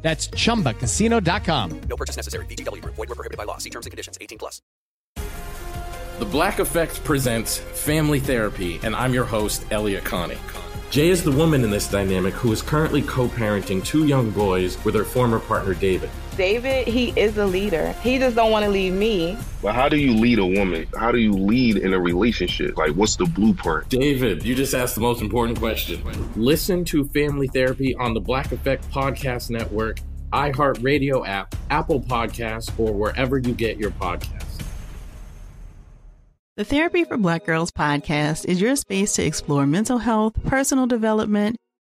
That's ChumbaCasino.com. No purchase necessary. VGW Group. Void where prohibited by law. See terms and conditions. 18+. The Black Effect presents Family Therapy, and I'm your host, Elliot Connie. Jay is the woman in this dynamic who is currently co-parenting two young boys with her former partner, David. David, he is a leader. He just don't want to leave me. But how do you lead a woman? How do you lead in a relationship? Like, what's the blueprint? David, you just asked the most important question. Listen to Family Therapy on the Black Effect Podcast Network, iHeartRadio app, Apple Podcasts, or wherever you get your podcasts. The Therapy for Black Girls podcast is your space to explore mental health, personal development,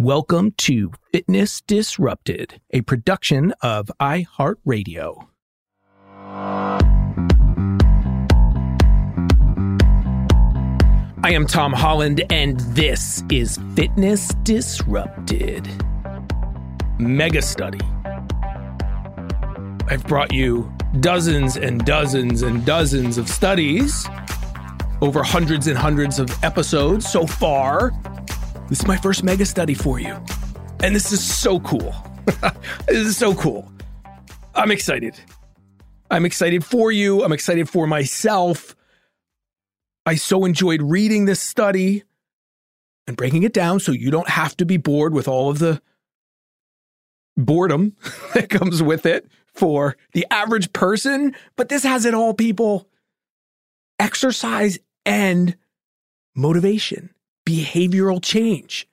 Welcome to Fitness Disrupted, a production of iHeartRadio. I am Tom Holland, and this is Fitness Disrupted. Mega study. I've brought you dozens and dozens and dozens of studies over hundreds and hundreds of episodes so far. This is my first mega study for you. And this is so cool. This is so cool. I'm excited. I'm excited for you. I'm excited for myself. I so enjoyed reading this study and breaking it down so you don't have to be bored with all of the boredom that comes with it for the average person. But this has it all, people. Exercise and motivation. Behavioral change.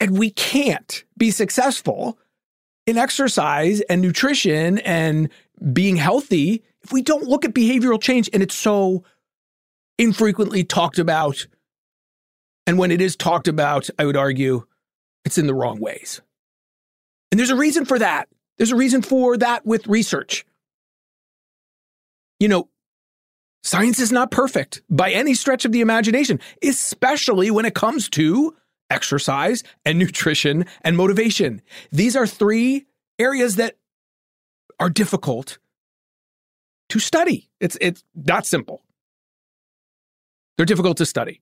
And we can't be successful in exercise and nutrition and being healthy if we don't look at behavioral change. And it's so infrequently talked about. And when it is talked about, I would argue it's in the wrong ways. And there's a reason for that. There's a reason for that with research. You know, science is not perfect by any stretch of the imagination, especially when it comes to exercise and nutrition and motivation. These are three areas that are difficult to study. It's not simple. They're difficult to study.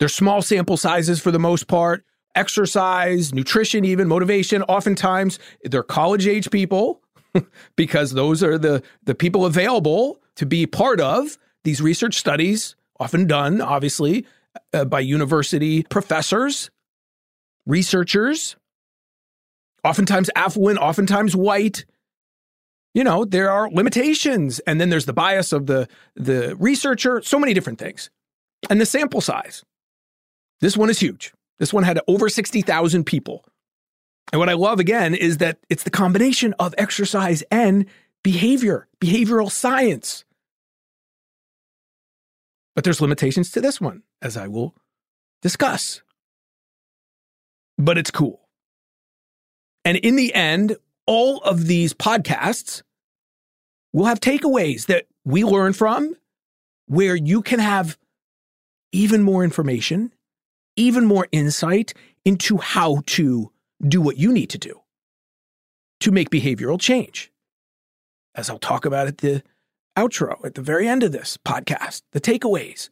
They're small sample sizes for the most part. Exercise, nutrition, even motivation. Oftentimes, they're college-age people because those are the people available to be part of these research studies, often done, obviously, by university professors, researchers, oftentimes affluent, oftentimes white. You know, there are limitations. And then there's the bias of the researcher, so many different things. And the sample size. This one is huge. This one had over 60,000 people. And what I love, again, is that it's the combination of exercise and behavior, behavioral science. But there's limitations to this one, as I will discuss. But it's cool. And in the end, all of these podcasts will have takeaways that we learn from, where you can have even more information, even more insight into how to do what you need to do to make behavioral change. As I'll talk about at the outro, at the very end of this podcast, the takeaways.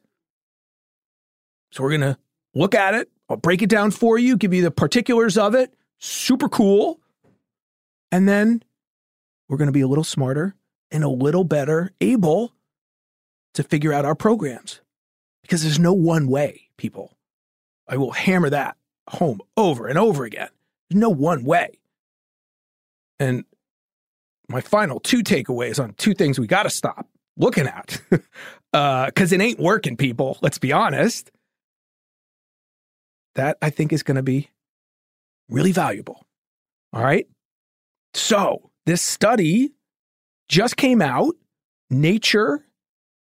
So we're going to look at it. I'll break it down for you, give you the particulars of it. Super cool. And then we're going to be a little smarter and a little better able to figure out our programs. Because there's no one way, people. I will hammer that home over and over again. There's no one way. And my final two takeaways on two things we got to stop looking at. Because it ain't working, people. Let's be honest. That, I think, is going to be really valuable. All right? So this study just came out, Nature,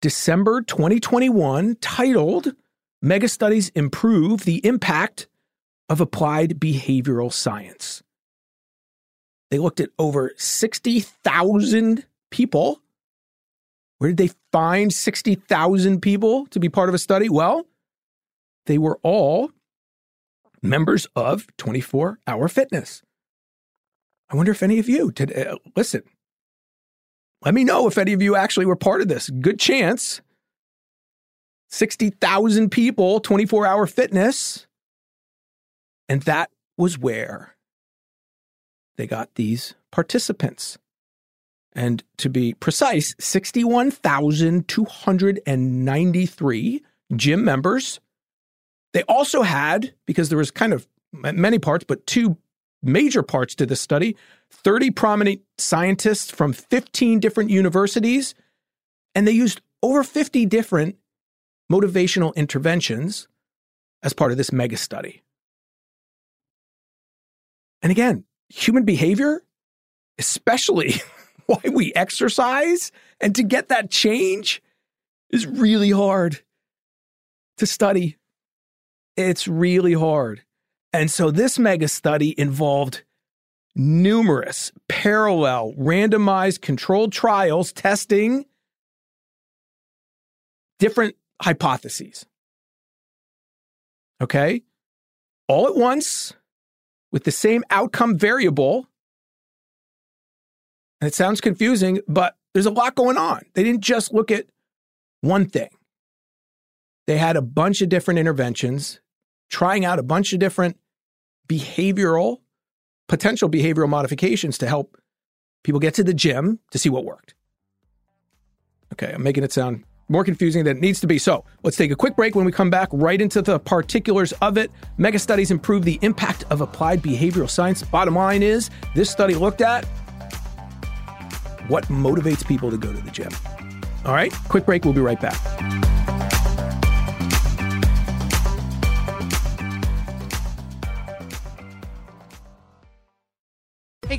December 2021, titled Mega Studies Improve the Impact of Applied Behavioral Science. They looked at over 60,000 people. Where did they find 60,000 people to be part of a study? Well, they were all members of 24-Hour Fitness. I wonder if any of you today, listen, let me know if any of you actually were part of this. Good chance. 60,000 people, 24-Hour Fitness. And that was where they got these participants. And to be precise, 61,293 gym members. They also had, because there was kind of many parts, but two major parts to this study, 30 prominent scientists from 15 different universities, and they used over 50 different motivational interventions as part of this mega study. And again, human behavior, especially why we exercise, and to get that change is really hard to study. It's really hard. And so this mega study involved numerous parallel randomized controlled trials testing different hypotheses. Okay? All at once with the same outcome variable. And it sounds confusing, but there's a lot going on. They didn't just look at one thing. They had a bunch of different interventions, trying out a bunch of different potential behavioral modifications to help people get to the gym to see what worked. Okay, I'm making it sound more confusing than it needs to be. So let's take a quick break. When we come back, right into the particulars of it. Mega studies improve the impact of applied behavioral science. Bottom line is, this study looked at what motivates people to go to the gym. All right, quick break. We'll be right back. Hey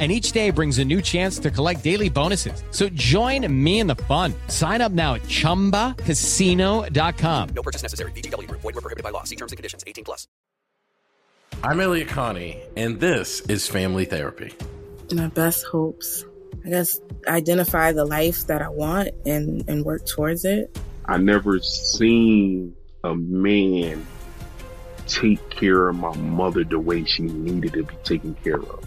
And each day brings a new chance to collect daily bonuses. So join me in the fun. Sign up now at ChumbaCasino.com. No purchase necessary. VGW Group. Void where prohibited by law. See terms and conditions. 18 plus. I'm Elliot Connie, and this is Family Therapy. My best hopes. I guess identify the life that I want and work towards it. I never seen a man take care of my mother the way she needed to be taken care of.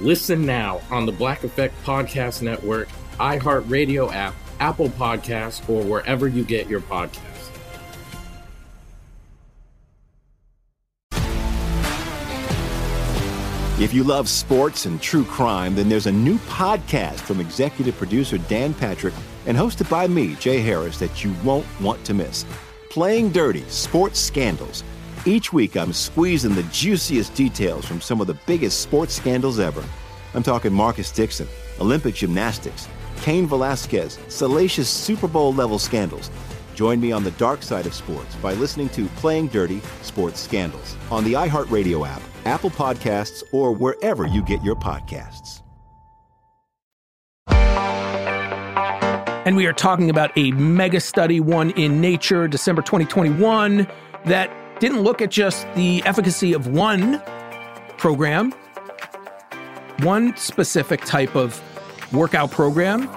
Listen now on the Black Effect Podcast Network, iHeartRadio app, Apple Podcasts, or wherever you get your podcasts. If you love sports and true crime, then there's a new podcast from executive producer Dan Patrick and hosted by me, Jay Harris, that you won't want to miss. Playing Dirty: Sports Scandals. Each week, I'm squeezing the juiciest details from some of the biggest sports scandals ever. I'm talking Marcus Dixon, Olympic gymnastics, Cain Velasquez, salacious Super Bowl-level scandals. Join me on the dark side of sports by listening to Playing Dirty Sports Scandals on the iHeartRadio app, Apple Podcasts, or wherever you get your podcasts. And we are talking about a mega study, one in Nature, December 2021, that didn't look at just the efficacy of one program, one specific type of workout program,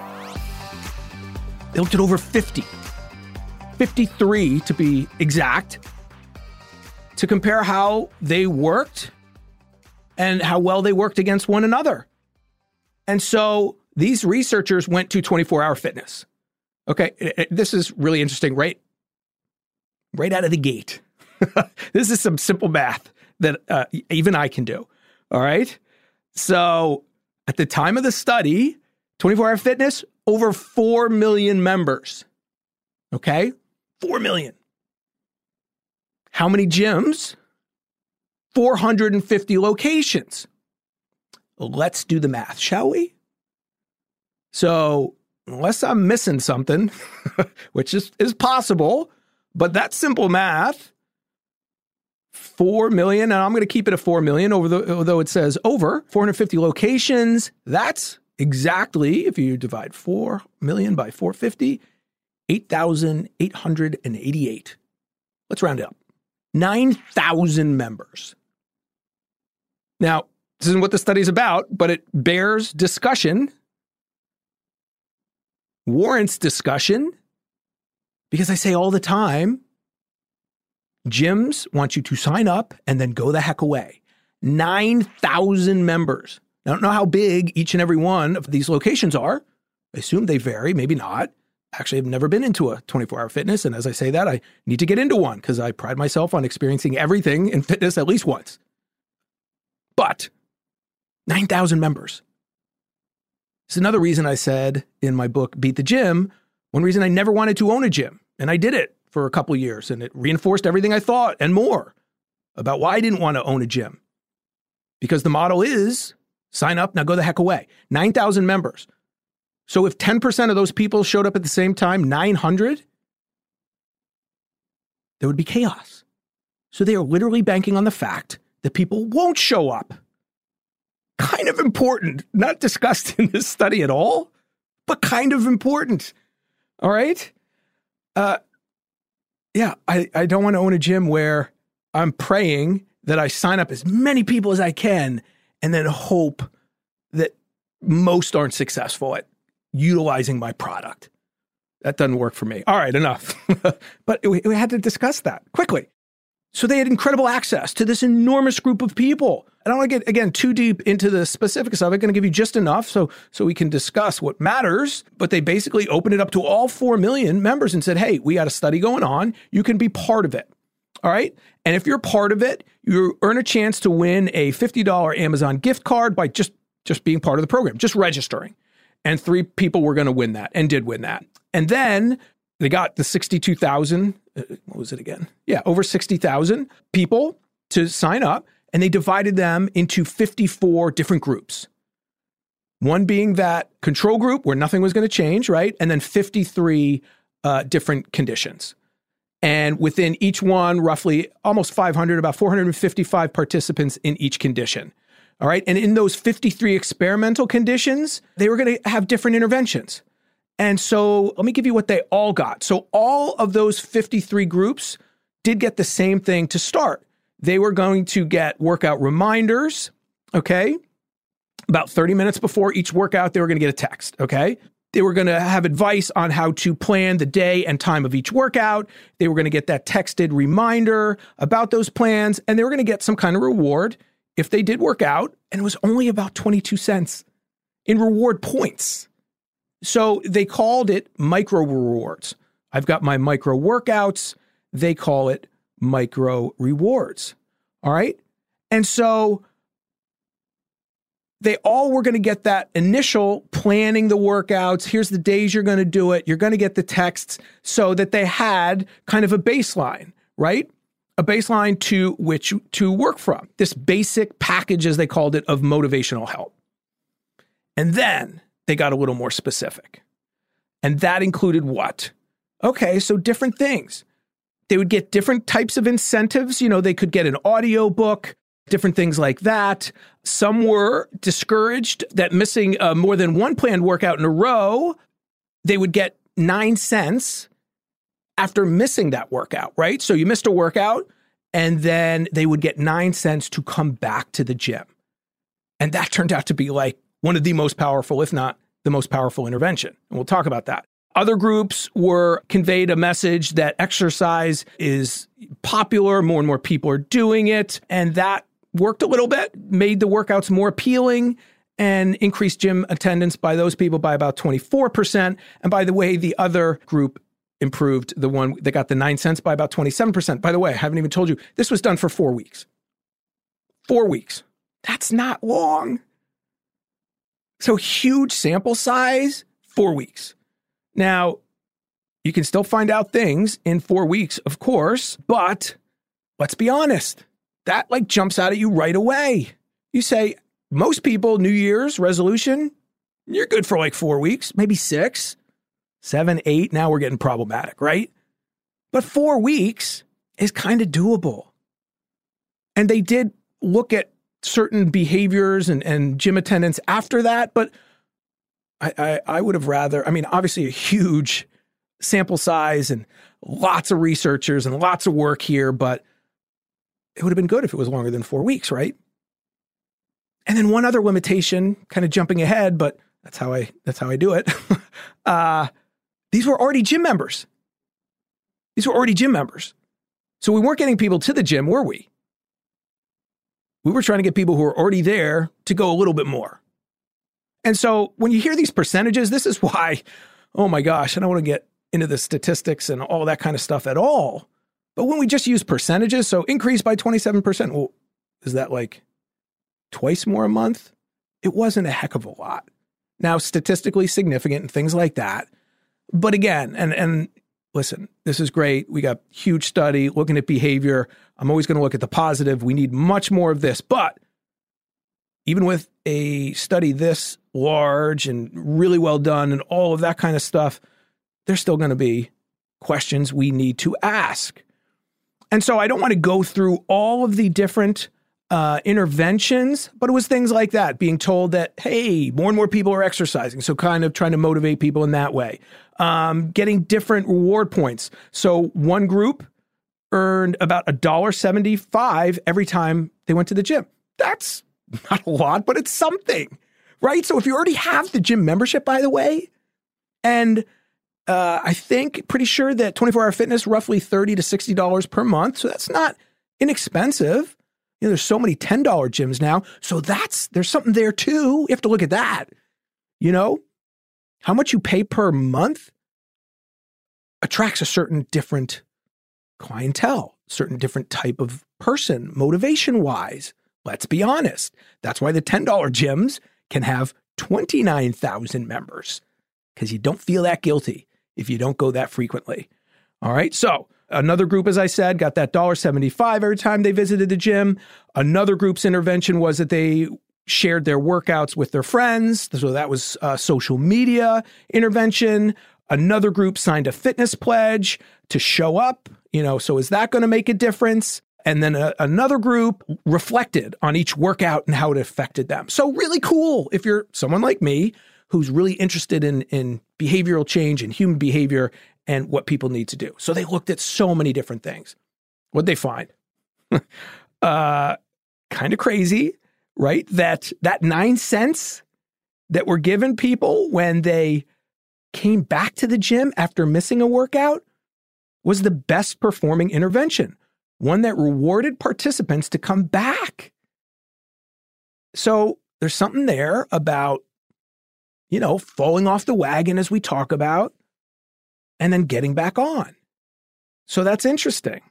they looked at over 50, 53 to be exact, to compare how they worked and how well they worked against one another. And so these researchers went to 24-hour fitness. Okay, this is really interesting, right? Right out of the gate. This is some simple math that even I can do, all right? So at the time of the study, 24-hour fitness, over 4 million members, okay? 4 million. How many gyms? 450 locations. Let's do the math, shall we? So unless I'm missing something, which is possible, but that's simple math, 4 million, and I'm going to keep it at 4 million, although it says over 450 locations. That's exactly, if you divide 4 million by 450, 8,888. Let's round it up. 9,000 members. Now, this isn't what the study's about, but it bears discussion, warrants discussion, because I say all the time, gyms want you to sign up and then go the heck away. 9,000 members. I don't know how big each and every one of these locations are. I assume they vary, maybe not. Actually, I've never been into a 24-hour fitness. And as I say that, I need to get into one because I pride myself on experiencing everything in fitness at least once. But 9,000 members. It's another reason I said in my book, Beat the Gym, one reason I never wanted to own a gym. And I did it for a couple of years, and it reinforced everything I thought and more about why I didn't want to own a gym. Because the model is sign up, now go the heck away. 9,000 members. So if 10% of those people showed up at the same time, 900, there would be chaos. So they are literally banking on the fact that people won't show up. Kind of important, not discussed in this study at all, but kind of important. All right? I don't want to own a gym where I'm praying that I sign up as many people as I can and then hope that most aren't successful at utilizing my product. That doesn't work for me. All right, enough. But we had to discuss that quickly. So they had incredible access to this enormous group of people. I don't want to get, again, too deep into the specifics of it. I'm going to give you just enough so we can discuss what matters. But they basically opened it up to all 4 million members and said, hey, we got a study going on. You can be part of it. All right? And if you're part of it, you earn a chance to win a $50 Amazon gift card by just being part of the program, just registering. And 3 people were going to win that and did win that. And then they got the 62,000, what was it again? Yeah, over 60,000 people to sign up, and they divided them into 54 different groups. One being that control group where nothing was going to change, right? And then 53 different conditions. And within each one, roughly almost 500, about 455 participants in each condition. All right. And in those 53 experimental conditions, they were going to have different interventions. And so let me give you what they all got. So all of those 53 groups did get the same thing to start. They were going to get workout reminders, okay? About 30 minutes before each workout, they were going to get a text, okay? They were going to have advice on how to plan the day and time of each workout. They were going to get that texted reminder about those plans, and they were going to get some kind of reward if they did work out, and it was only about 22 cents in reward points. So they called it micro rewards. I've got my micro workouts. They call it micro rewards. All right. And so they all were going to get that initial planning the workouts. Here's the days you're going to do it. You're going to get the texts so that they had kind of a baseline, right? A baseline to which to work from. This basic package, as they called it, of motivational help. And then they got a little more specific. And that included what? Okay, so different things. They would get different types of incentives. You know, they could get an audio book, different things like that. Some were discouraged that missing more than one planned workout in a row, they would get 9 cents after missing that workout, right? So you missed a workout, and then they would get 9 cents to come back to the gym. And that turned out to be like one of the most powerful, if not the most powerful intervention. And we'll talk about that. Other groups were conveyed a message that exercise is popular, more and more people are doing it, and that worked a little bit, made the workouts more appealing, and increased gym attendance by those people by about 24%. And by the way, the other group improved, the one that got the 9 cents, by about 27%. By the way, I haven't even told you, this was done for 4 weeks. 4 weeks. That's not long. So huge sample size, 4 weeks. Now, you can still find out things in 4 weeks, of course, but let's be honest. That like jumps out at you right away. You say, most people, New Year's resolution, you're good for like 4 weeks, maybe 6, 7, 8. Now we're getting problematic, right? But 4 weeks is kind of doable. And they did look at certain behaviors and gym attendance after that, but I would have rather, I mean, obviously a huge sample size and lots of researchers and lots of work here, but it would have been good if it was longer than 4 weeks, right? And then one other limitation, kind of jumping ahead, but that's how I do it. These were already gym members. So we weren't getting people to the gym, were we? We were trying to get people who were already there to go a little bit more. And so when you hear these percentages, this is why, oh my gosh, I don't want to get into the statistics and all that kind of stuff at all. But when we just use percentages, so increase by 27%, well, is that like twice more a month? It wasn't a heck of a lot. Now, statistically significant and things like that. But again, and listen, this is great. We got huge study looking at behavior. I'm always going to look at the positive. We need much more of this. But even with a study this large and really well done and all of that kind of stuff, there's still going to be questions we need to ask. And so I don't want to go through all of the different interventions, but it was things like that, being told that, hey, more and more people are exercising. So kind of trying to motivate people in that way. Getting different reward points. So one group earned about $1.75 every time they went to the gym. That's not a lot, but it's something, right? So if you already have the gym membership, by the way, and I think pretty sure that 24-Hour Fitness, roughly $30 to $60 per month. So that's not inexpensive. You know, there's so many $10 gyms now. So there's something there too. You have to look at that. You know, how much you pay per month attracts a certain different clientele, certain different type of person, motivation-wise. Let's be honest. That's why the $10 gyms can have 29,000 members, because you don't feel that guilty if you don't go that frequently. All right. So another group, as I said, got that $1.75 every time they visited the gym. Another group's intervention was that they shared their workouts with their friends. So that was social media intervention. Another group signed a fitness pledge to show up. You know, so is that going to make a difference? And then another group reflected on each workout and how it affected them. So really cool if you're someone like me who's really interested in behavioral change and human behavior and what people need to do. So they looked at so many different things. What'd they find? Kind of crazy, right? That 9 cents that were given people when they came back to the gym after missing a workout was the best performing intervention. One that rewarded participants to come back. So there's something there about, you know, falling off the wagon as we talk about, and then getting back on. So that's interesting.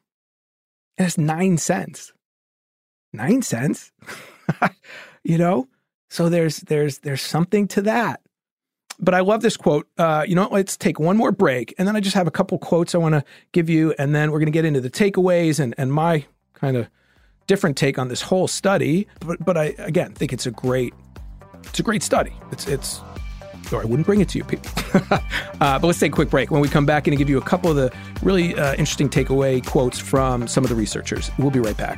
And it's 9 cents. 9 cents? You know? So there's something to that. But I love this quote. You know, let's take one more break. And then I just have a couple quotes I want to give you. And then we're going to get into the takeaways and my kind of different take on this whole study. But I, again, think it's a great study. It's or I wouldn't bring it to you people. But let's take a quick break. When we come back, I'm going to give you a couple of the really interesting takeaway quotes from some of the researchers. We'll be right back.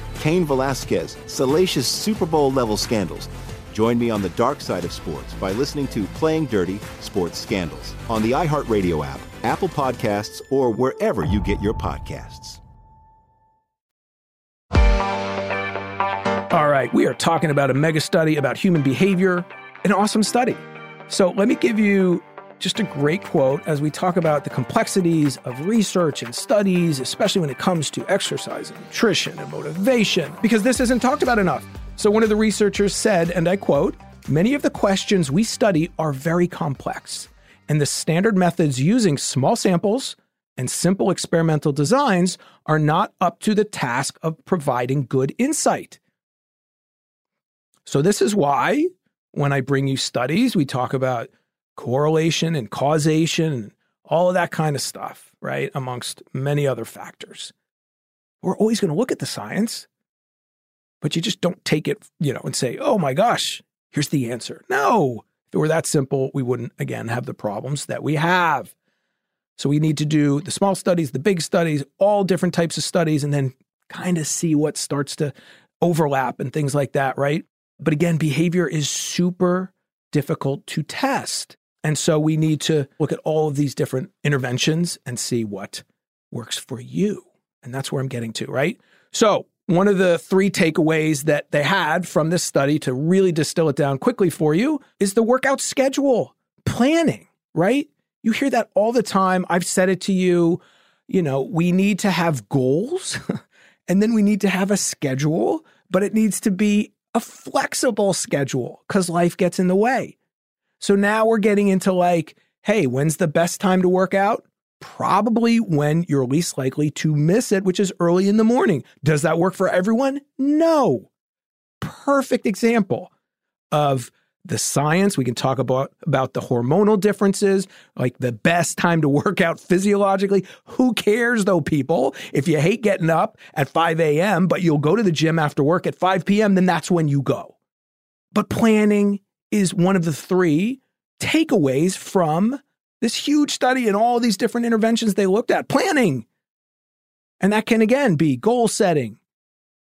Cain Velasquez, salacious Super Bowl-level scandals. Join me on the dark side of sports by listening to Playing Dirty Sports Scandals on the iHeartRadio app, Apple Podcasts, or wherever you get your podcasts. All right, we are talking about a mega study about human behavior, an awesome study. So let me give you just a great quote as we talk about the complexities of research and studies, especially when it comes to exercise and nutrition and motivation, because this isn't talked about enough. So one of the researchers said, and I quote, "Many of the questions we study are very complex, and the standard methods using small samples and simple experimental designs are not up to the task of providing good insight." So this is why when I bring you studies, we talk about correlation and causation and all of that kind of stuff, right? Amongst many other factors. We're always going to look at the science, but you just don't take it, and say, oh my gosh, here's the answer. No, if it were that simple, we wouldn't, again, have the problems that we have. So we need to do the small studies, the big studies, all different types of studies, and then kind of see what starts to overlap and things like that, right? But again, behavior is super difficult to test. And so we need to look at all of these different interventions and see what works for you. And that's where I'm getting to, right? So one of the three takeaways that they had from this study, to really distill it down quickly for you, is the workout schedule, planning, right? You hear that all the time. I've said it to you, we need to have goals and then we need to have a schedule, but it needs to be a flexible schedule because life gets in the way. So now we're getting into hey, when's the best time to work out? Probably when you're least likely to miss it, which is early in the morning. Does that work for everyone? No. Perfect example of the science. We can talk about the hormonal differences, like the best time to work out physiologically. Who cares though, people? If you hate getting up at 5 a.m., but you'll go to the gym after work at 5 p.m., then that's when you go. But planning is one of the three takeaways from this huge study and all these different interventions they looked at. Planning. And that can, again, be goal setting,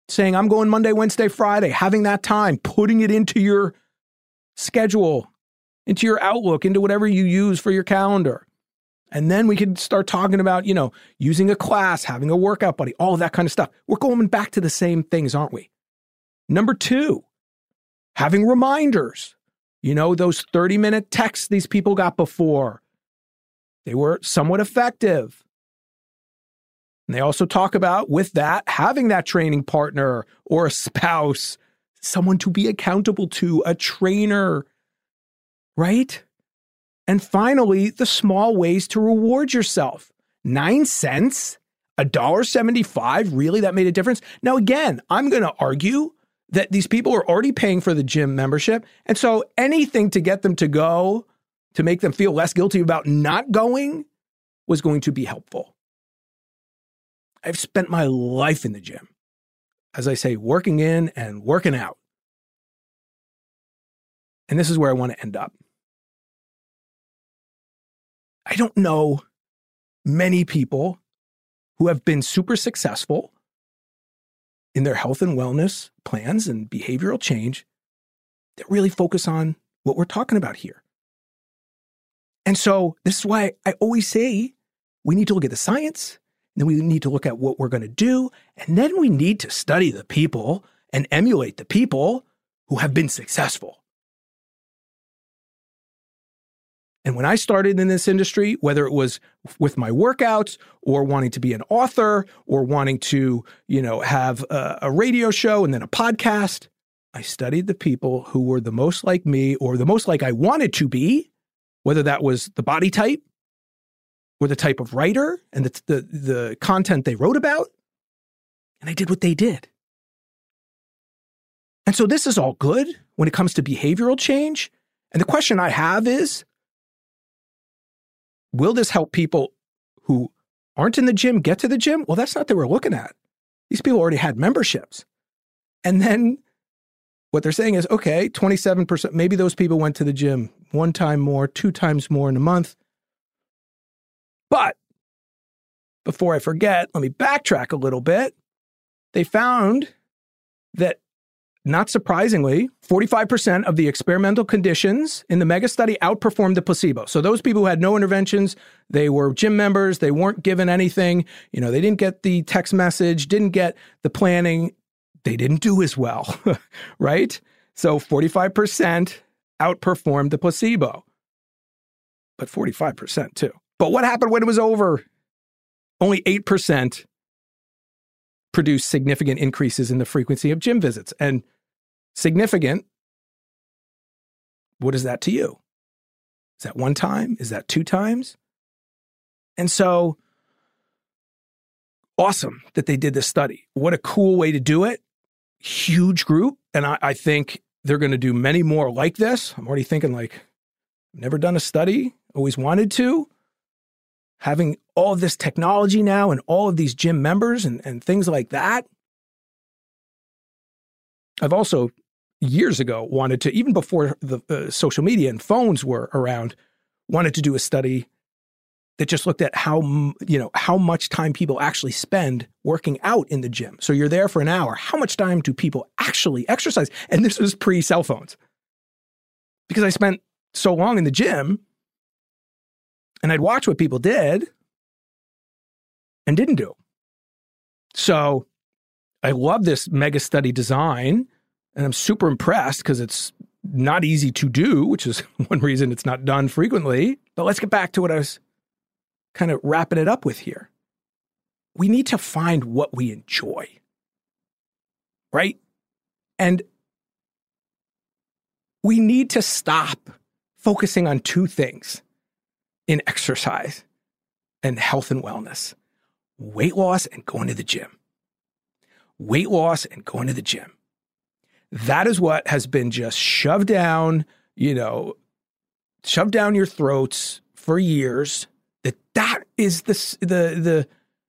saying, I'm going Monday, Wednesday, Friday, having that time, putting it into your schedule, into your Outlook, into whatever you use for your calendar. And then we could start talking about, you know, using a class, having a workout buddy, all of that kind of stuff. We're going back to the same things, aren't we? Number two, having reminders. You know, those 30-minute texts these people got before, they were somewhat effective. And they also talk about, with that, having that training partner or a spouse, someone to be accountable to, a trainer, right? And finally, the small ways to reward yourself. 9 cents, $1.75, really? That made a difference? Now, again, I'm going to argue that these people are already paying for the gym membership. And so anything to get them to go, to make them feel less guilty about not going, was going to be helpful. I've spent my life in the gym. As I say, working in and working out. And this is where I want to end up. I don't know many people who have been super successful in their health and wellness plans and behavioral change that really focus on what we're talking about here. And so this is why I always say we need to look at the science, and then we need to look at what we're going to do, and then we need to study the people and emulate the people who have been successful. And when I started in this industry, whether it was with my workouts or wanting to be an author or wanting to, you know, have a radio show and then a podcast, I studied the people who were the most like me or the most like I wanted to be, whether that was the body type or the type of writer and the content they wrote about. And I did what they did. And so this is all good when it comes to behavioral change. And the question I have is, will this help people who aren't in the gym get to the gym? Well, that's not what we're looking at. These people already had memberships. And then what they're saying is, okay, 27%, maybe those people went to the gym one time more, two times more in a month. But before I forget, let me backtrack a little bit. They found that, not surprisingly, 45% of the experimental conditions in the mega study outperformed the placebo. So those people who had no interventions, they were gym members, they weren't given anything, you know, they didn't get the text message, didn't get the planning, they didn't do as well, right? So 45% outperformed the placebo, but 45% too. But what happened when it was over? Only 8% produce significant increases in the frequency of gym visits. And significant, what is that to you? Is that one time? Is that two times? And so, awesome that they did this study. What a cool way to do it. Huge group. And I think they're going to do many more like this. I'm already thinking, like, I've never done a study, always wanted to. Having all of this technology now and all of these gym members and things like that. I've also, years ago, wanted to, even before the social media and phones were around, wanted to do a study that just looked at how much time people actually spend working out in the gym. So you're there for an hour. How much time do people actually exercise? And this was pre-cell phones. Because I spent so long in the gym, and I'd watch what people did and didn't do. So I love this mega study design, and I'm super impressed because it's not easy to do, which is one reason it's not done frequently. But let's get back to what I was kind of wrapping it up with here. We need to find what we enjoy, right? And we need to stop focusing on two things in exercise and health and wellness: weight loss and going to the gym. Weight loss and going to the gym. That is what has been just shoved down your throats for years. That is the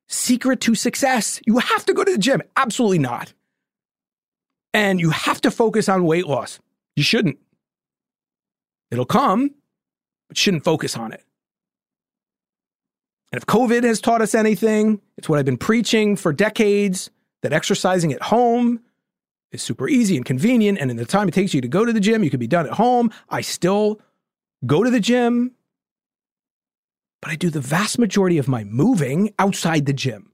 secret to success. You have to go to the gym. Absolutely not. And you have to focus on weight loss. You shouldn't. It'll come, but shouldn't focus on it. And if COVID has taught us anything, it's what I've been preaching for decades, that exercising at home is super easy and convenient. And in the time it takes you to go to the gym, you could be done at home. I still go to the gym. but I do the vast majority of my moving outside the gym.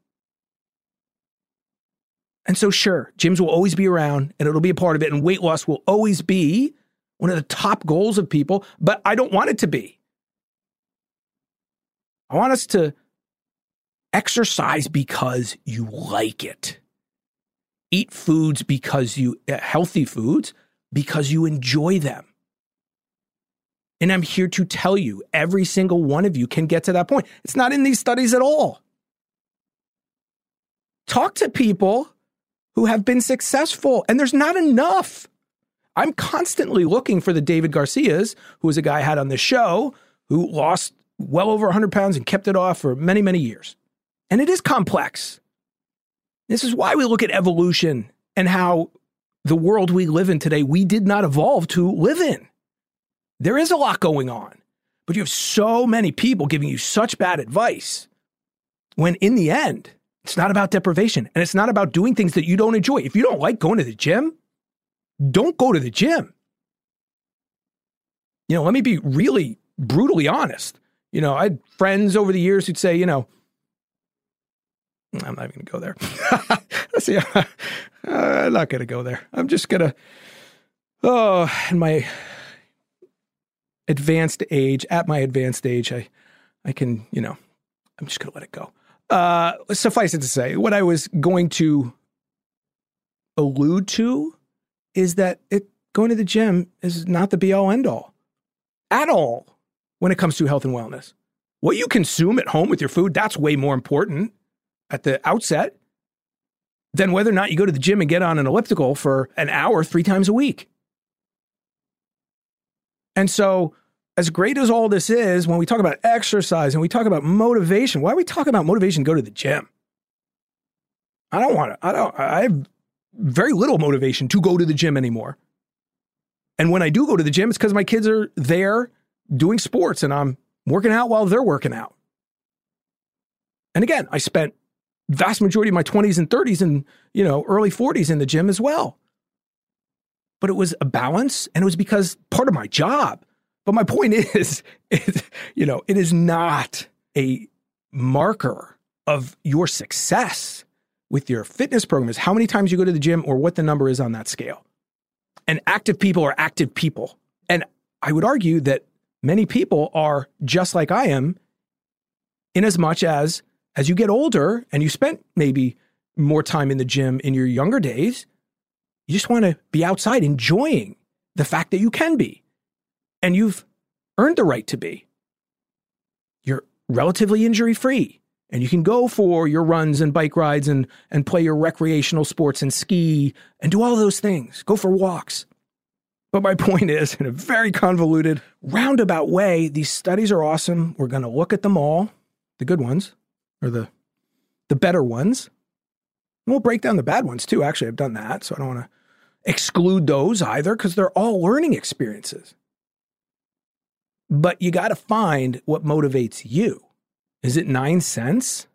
And so sure, gyms will always be around and it'll be a part of it, and weight loss will always be one of the top goals of people, but I don't want it to be. I want us to exercise because you like it. Eat foods because you, healthy foods, because you enjoy them. And I'm here to tell you, every single one of you can get to that point. It's not in these studies at all. Talk to people who have been successful, and there's not enough. I'm constantly looking for the David Garcias, who was a guy I had on the show, who lost well over 100 pounds and kept it off for many, many years. And it is complex. This is why we look at evolution and how the world we live in today, we did not evolve to live in. There is a lot going on, but you have so many people giving you such bad advice when in the end, it's not about deprivation and it's not about doing things that you don't enjoy. If you don't like going to the gym, don't go to the gym. You know, let me be really brutally honest. You know, I had friends over the years who'd say, you know, I'm not even going to go there. See, I'm not going to go there. I'm just going to, at my advanced age, I can, you know, I'm just going to let it go. Suffice it to say, what I was going to allude to is that going to the gym is not the be-all, end-all at all when it comes to health and wellness. What you consume at home with your food, that's way more important at the outset than whether or not you go to the gym and get on an elliptical for an hour 3 times a week. And so, as great as all this is, when we talk about exercise and we talk about motivation, why are we talking about motivation to go to the gym? I have very little motivation to go to the gym anymore. And when I do go to the gym, it's because my kids are there doing sports and I'm working out while they're working out. And again, I spent the vast majority of my 20s and 30s and, you know, early 40s in the gym as well. But it was a balance, and it was because part of my job. But my point is, it is not a marker of your success with your fitness program is how many times you go to the gym or what the number is on that scale. And active people are active people. And I would argue that many people are just like I am, in as much as you get older and you spent maybe more time in the gym in your younger days, you just want to be outside enjoying the fact that you can be. And you've earned the right to be. You're relatively injury-free. And you can go for your runs and bike rides and play your recreational sports and ski and do all those things. Go for walks. But my point is, in a very convoluted, roundabout way, these studies are awesome. We're going to look at them all, the good ones, or the better ones. And we'll break down the bad ones too. Actually, I've done that, so I don't want to exclude those either because they're all learning experiences. But you got to find what motivates you. Is it 9 cents?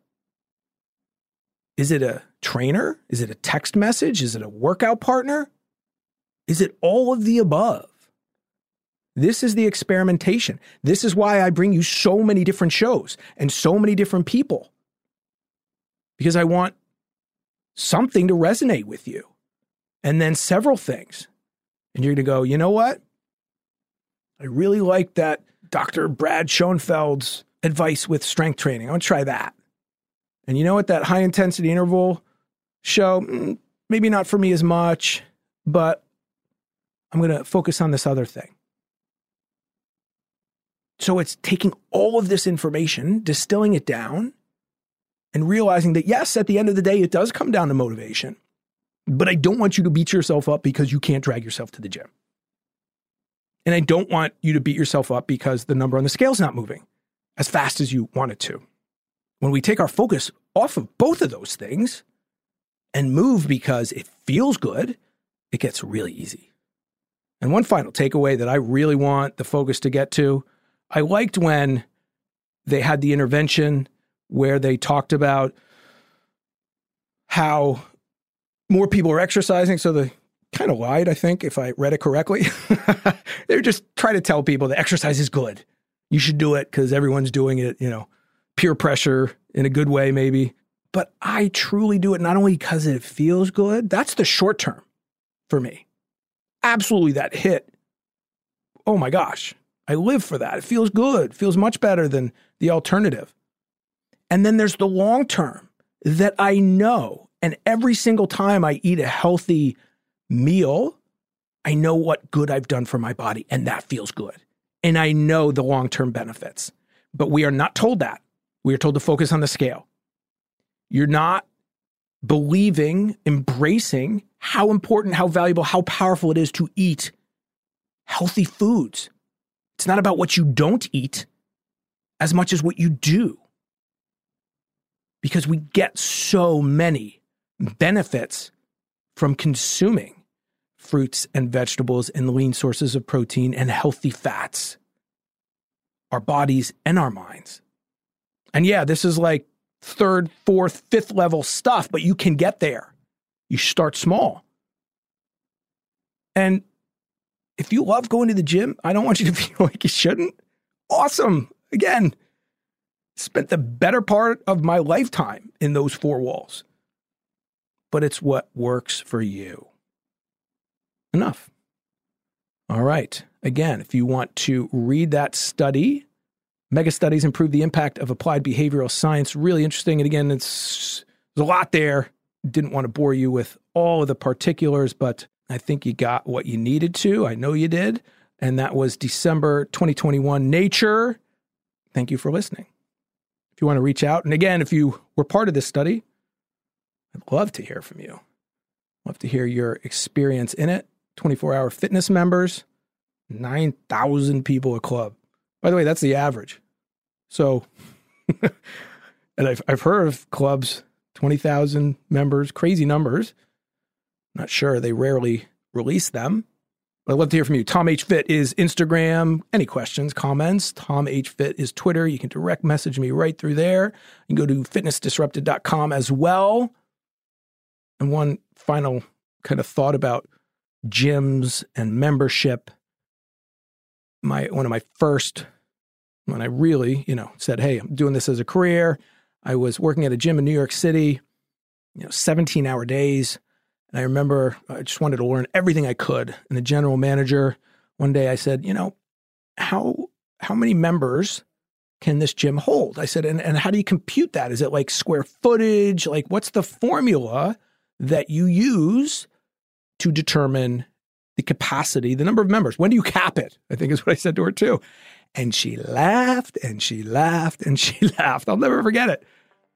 Is it a trainer? Is it a text message? Is it a workout partner? Is it all of the above? This is the experimentation. This is why I bring you so many different shows and so many different people, because I want something to resonate with you, and then several things. And you're going to go, you know what? I really like that Dr. Brad Schoenfeld's advice with strength training. I want to try that. And you know what? That high intensity interval show, maybe not for me as much, but I'm going to focus on this other thing. So it's taking all of this information, distilling it down, and realizing that, yes, at the end of the day, it does come down to motivation, but I don't want you to beat yourself up because you can't drag yourself to the gym. And I don't want you to beat yourself up because the number on the scale is not moving as fast as you want it to. When we take our focus off of both of those things and move because it feels good, it gets really easy. And one final takeaway that I really want the focus to get to, I liked when they had the intervention where they talked about how more people are exercising, so the kind of lied, I think, if I read it correctly. They're just trying to tell people that exercise is good. you should do it because everyone's doing it, you know, peer pressure in a good way maybe. But I truly do it not only because it feels good. That's the short term for me. Absolutely, that hit. Oh my gosh, I live for that. It feels good. It feels much better than the alternative. And then there's the long term that I know. And every single time I eat a healthy meal, I know what good I've done for my body. And that feels good. And I know the long-term benefits. But we are not told that. We are told to focus on the scale. You're not believing, embracing how important, how valuable, how powerful it is to eat healthy foods. It's not about what you don't eat as much as what you do. Because we get so many benefits from consuming fruits and vegetables and lean sources of protein and healthy fats, our bodies and our minds. And yeah, this is like third, fourth, fifth level stuff, but you can get there. You start small. And if you love going to the gym, I don't want you to feel like you shouldn't. Awesome. Again, spent the better part of my lifetime in those four walls. But it's what works for you. Enough. All right. Again, if you want to read that study, Mega Studies Improve the Impact of Applied Behavioral Science. Really interesting. And again, there's a lot there. Didn't want to bore you with all of the particulars, but I think you got what you needed to. I know you did. And that was December 2021, Nature. Thank you for listening. If you want to reach out, and again, if you were part of this study, I'd love to hear from you. Love to hear your experience in it. 24-Hour Fitness members, 9,000 people a club. By the way, that's the average. So, and I've heard of clubs, 20,000 members, crazy numbers. Not sure, they rarely release them. But I'd love to hear from you. Tom H. Fit is Instagram. Any questions, comments? Tom H. Fit is Twitter. You can direct message me right through there. You can go to fitnessdisrupted.com as well. And one final kind of thought about gyms and membership. When I really, said, hey, I'm doing this as a career, I was working at a gym in New York City, 17-hour days. And I remember I just wanted to learn everything I could. And the general manager, one day I said, how many members can this gym hold? I said, and how do you compute that? Is it like square footage? Like, what's the formula that you use to determine the capacity, the number of members? When do you cap it? I think is what I said to her too. And she laughed and she laughed and she laughed. I'll never forget it.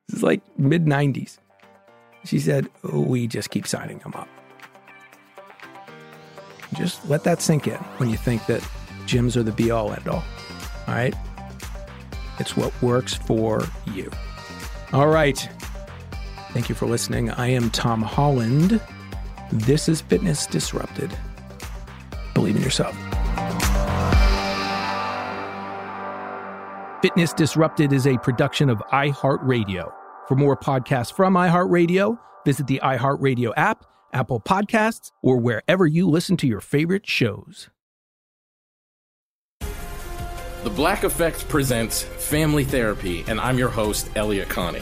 This is like mid-90s. She said, we just keep signing them up. Just let that sink in when you think that gyms are the be-all and all. All right? It's what works for you. All right. Thank you for listening. I am Tom Holland. This is Fitness Disrupted. Believe in yourself. Fitness Disrupted is a production of iHeartRadio. For more podcasts from iHeartRadio, visit the iHeartRadio app, Apple Podcasts, or wherever you listen to your favorite shows. The Black Effect presents Family Therapy, and I'm your host, Elliot Connie.